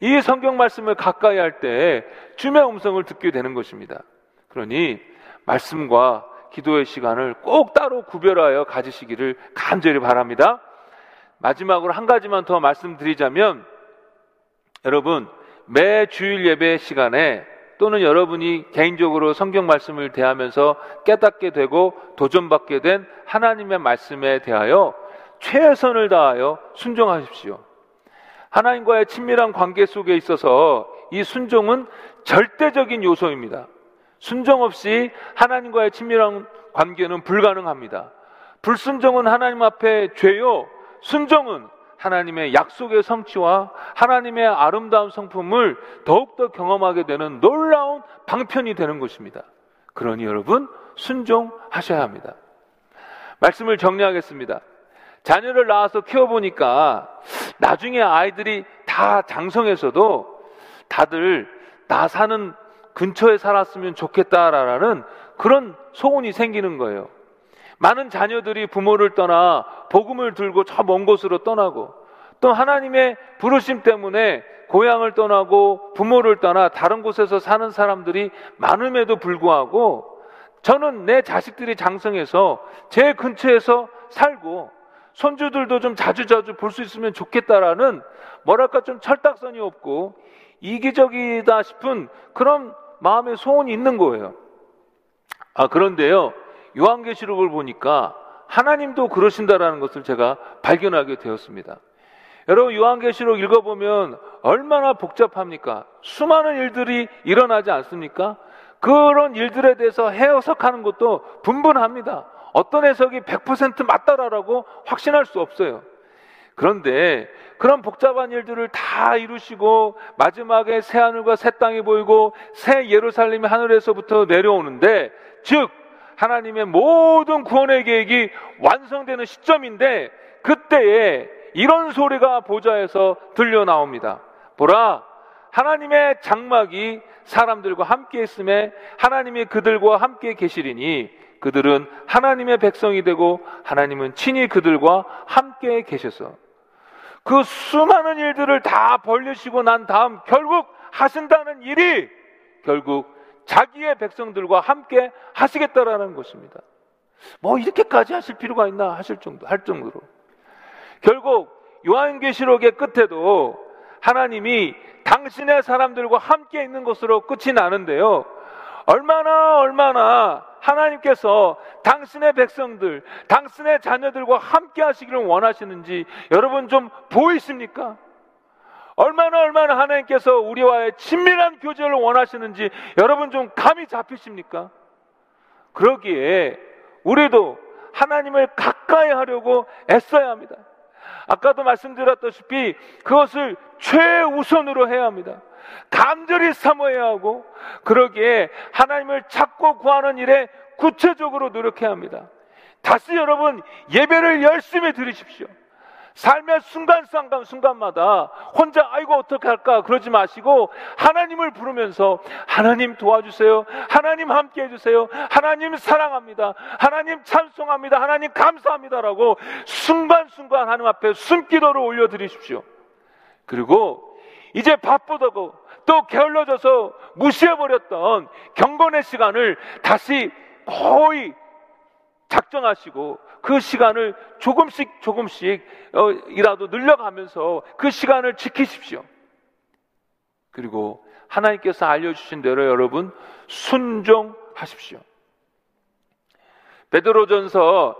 이 성경 말씀을 가까이 할 때 주의 음성을 듣게 되는 것입니다. 그러니 말씀과 기도의 시간을 꼭 따로 구별하여 가지시기를 간절히 바랍니다. 마지막으로 한 가지만 더 말씀드리자면, 여러분 매 주일 예배 시간에 또는 여러분이 개인적으로 성경 말씀을 대하면서 깨닫게 되고 도전받게 된 하나님의 말씀에 대하여 최선을 다하여 순종하십시오. 하나님과의 친밀한 관계 속에 있어서 이 순종은 절대적인 요소입니다. 순종 없이 하나님과의 친밀한 관계는 불가능합니다. 불순종은 하나님 앞에 죄요, 순종은 하나님의 약속의 성취와 하나님의 아름다운 성품을 더욱더 경험하게 되는 놀라운 방편이 되는 것입니다. 그러니 여러분 순종하셔야 합니다. 말씀을 정리하겠습니다. 자녀를 낳아서 키워보니까 나중에 아이들이 다 장성해서도 다들 나 사는 근처에 살았으면 좋겠다라는 그런 소원이 생기는 거예요. 많은 자녀들이 부모를 떠나 복음을 들고 저 먼 곳으로 떠나고, 또 하나님의 부르심 때문에 고향을 떠나고 부모를 떠나 다른 곳에서 사는 사람들이 많음에도 불구하고 저는 내 자식들이 장성해서 제 근처에서 살고 손주들도 좀 자주자주 볼 수 있으면 좋겠다라는, 뭐랄까 좀 철딱선이 없고 이기적이다 싶은 그런 마음의 소원이 있는 거예요. 아 그런데요, 요한계시록을 보니까 하나님도 그러신다라는 것을 제가 발견하게 되었습니다. 여러분 요한계시록 읽어보면 얼마나 복잡합니까? 수많은 일들이 일어나지 않습니까? 그런 일들에 대해서 해석하는 것도 분분합니다. 어떤 해석이 백 퍼센트 맞다라고 확신할 수 없어요. 그런데 그런 복잡한 일들을 다 이루시고 마지막에 새 하늘과 새 땅이 보이고 새 예루살렘이 하늘에서부터 내려오는데, 즉 하나님의 모든 구원의 계획이 완성되는 시점인데, 그때에 이런 소리가 보좌에서 들려 나옵니다. 보라, 하나님의 장막이 사람들과 함께 있음에 하나님이 그들과 함께 계시리니 그들은 하나님의 백성이 되고 하나님은 친히 그들과 함께 계셔서. 그 수많은 일들을 다 벌리시고 난 다음 결국 하신다는 일이 결국 자기의 백성들과 함께 하시겠다라는 것입니다. 뭐 이렇게까지 하실 필요가 있나 하실 정도, 할 정도로 결국 요한계시록의 끝에도 하나님이 당신의 사람들과 함께 있는 것으로 끝이 나는데요, 얼마나 얼마나 하나님께서 당신의 백성들, 당신의 자녀들과 함께 하시기를 원하시는지 여러분 좀 보이십니까? 얼마나 얼마나 하나님께서 우리와의 친밀한 교제를 원하시는지 여러분 좀 감이 잡히십니까? 그러기에 우리도 하나님을 가까이 하려고 애써야 합니다. 아까도 말씀드렸다시피 그것을 최우선으로 해야 합니다. 간절히 사모해야 하고, 그러기에 하나님을 찾고 구하는 일에 구체적으로 노력해야 합니다. 다시 여러분 예배를 열심히 드리십시오. 삶의 순간순간 순간마다 혼자 아이고 어떻게 할까 그러지 마시고 하나님을 부르면서 하나님 도와주세요, 하나님 함께 해주세요, 하나님 사랑합니다, 하나님 찬송합니다, 하나님 감사합니다라고 순간순간 하나님 앞에 숨기도를 올려드리십시오. 그리고 이제 바쁘다고 또 게을러져서 무시해버렸던 경건의 시간을 다시 거의 작정하시고 그 시간을 조금씩 조금씩이라도 늘려가면서 그 시간을 지키십시오. 그리고 하나님께서 알려주신 대로 여러분 순종하십시오. 베드로전서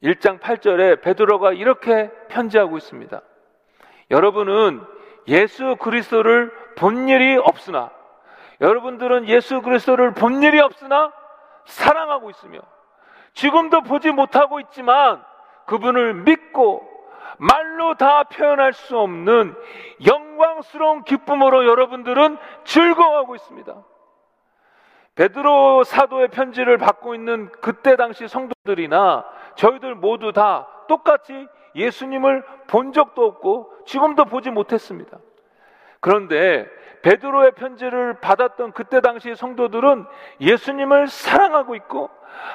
일 장 팔 절에 베드로가 이렇게 편지하고 있습니다. 여러분은 예수 그리스도를 본 일이 없으나 여러분들은 예수 그리스도를 본 일이 없으나 사랑하고 있으며 지금도 보지 못하고 있지만 그분을 믿고 말로 다 표현할 수 없는 영광스러운 기쁨으로 여러분들은 즐거워하고 있습니다. 베드로 사도의 편지를 받고 있는 그때 당시 성도들이나 저희들 모두 다 똑같이 예수님을 본 적도 없고 지금도 보지 못했습니다. 그런데 베드로의 편지를 받았던 그때 당시 성도들은 예수님을 사랑하고 있고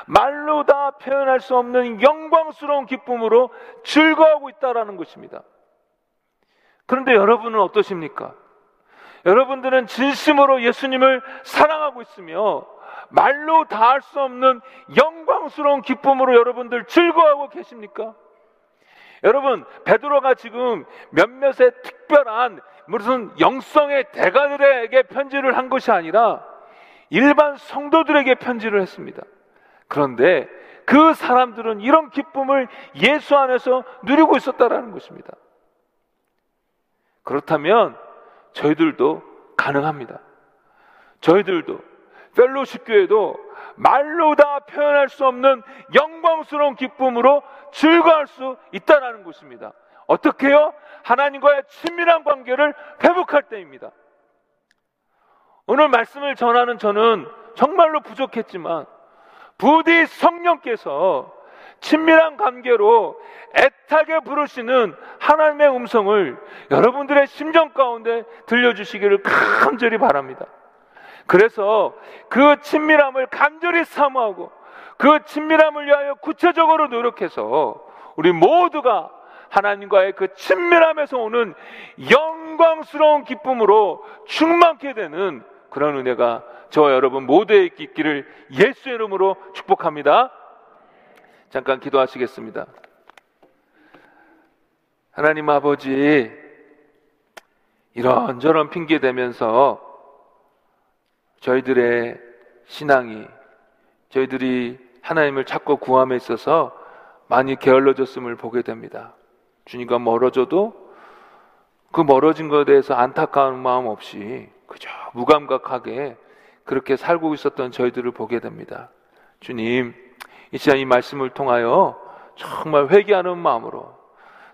말로 다 표현할 수 없는 영광스러운 기쁨으로 즐거워하고 있다라는 것입니다. 그런데 여러분은 어떠십니까? 여러분들은 진심으로 예수님을 사랑하고 있으며 말로 다할 수 없는 영광스러운 기쁨으로 여러분들 즐거워하고 계십니까? 여러분, 베드로가 지금 몇몇의 특별한 무슨 영성의 대가들에게 편지를 한 것이 아니라 일반 성도들에게 편지를 했습니다. 그런데 그 사람들은 이런 기쁨을 예수 안에서 누리고 있었다라는 것입니다. 그렇다면 저희들도 가능합니다. 저희들도 펠로십 교회도 말로 다 표현할 수 없는 영광스러운 기쁨으로 즐거워할 수 있다라는 것입니다. 어떻게요? 하나님과의 친밀한 관계를 회복할 때입니다. 오늘 말씀을 전하는 저는 정말로 부족했지만 부디 성령께서 친밀한 관계로 애타게 부르시는 하나님의 음성을 여러분들의 심정 가운데 들려주시기를 간절히 바랍니다. 그래서 그 친밀함을 간절히 사모하고 그 친밀함을 위하여 구체적으로 노력해서 우리 모두가 하나님과의 그 친밀함에서 오는 영광스러운 기쁨으로 충만케 되는 그런 은혜가 저와 여러분 모두에게 있기를 예수의 이름으로 축복합니다. 잠깐 기도하시겠습니다. 하나님 아버지, 이런저런 핑계 대면서 저희들의 신앙이, 저희들이 하나님을 찾고 구함에 있어서 많이 게을러졌음을 보게 됩니다. 주님과 멀어져도 그 멀어진 것에 대해서 안타까운 마음 없이 그저 무감각하게 그렇게 살고 있었던 저희들을 보게 됩니다. 주님, 이 시간 이 말씀을 통하여 정말 회개하는 마음으로,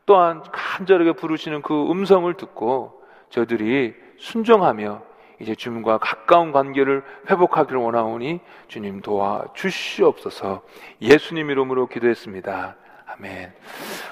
또한 간절하게 부르시는 그 음성을 듣고 저희들이 순종하며 이제 주님과 가까운 관계를 회복하기를 원하오니 주님 도와주시옵소서. 예수님 이름으로 기도했습니다. 아멘.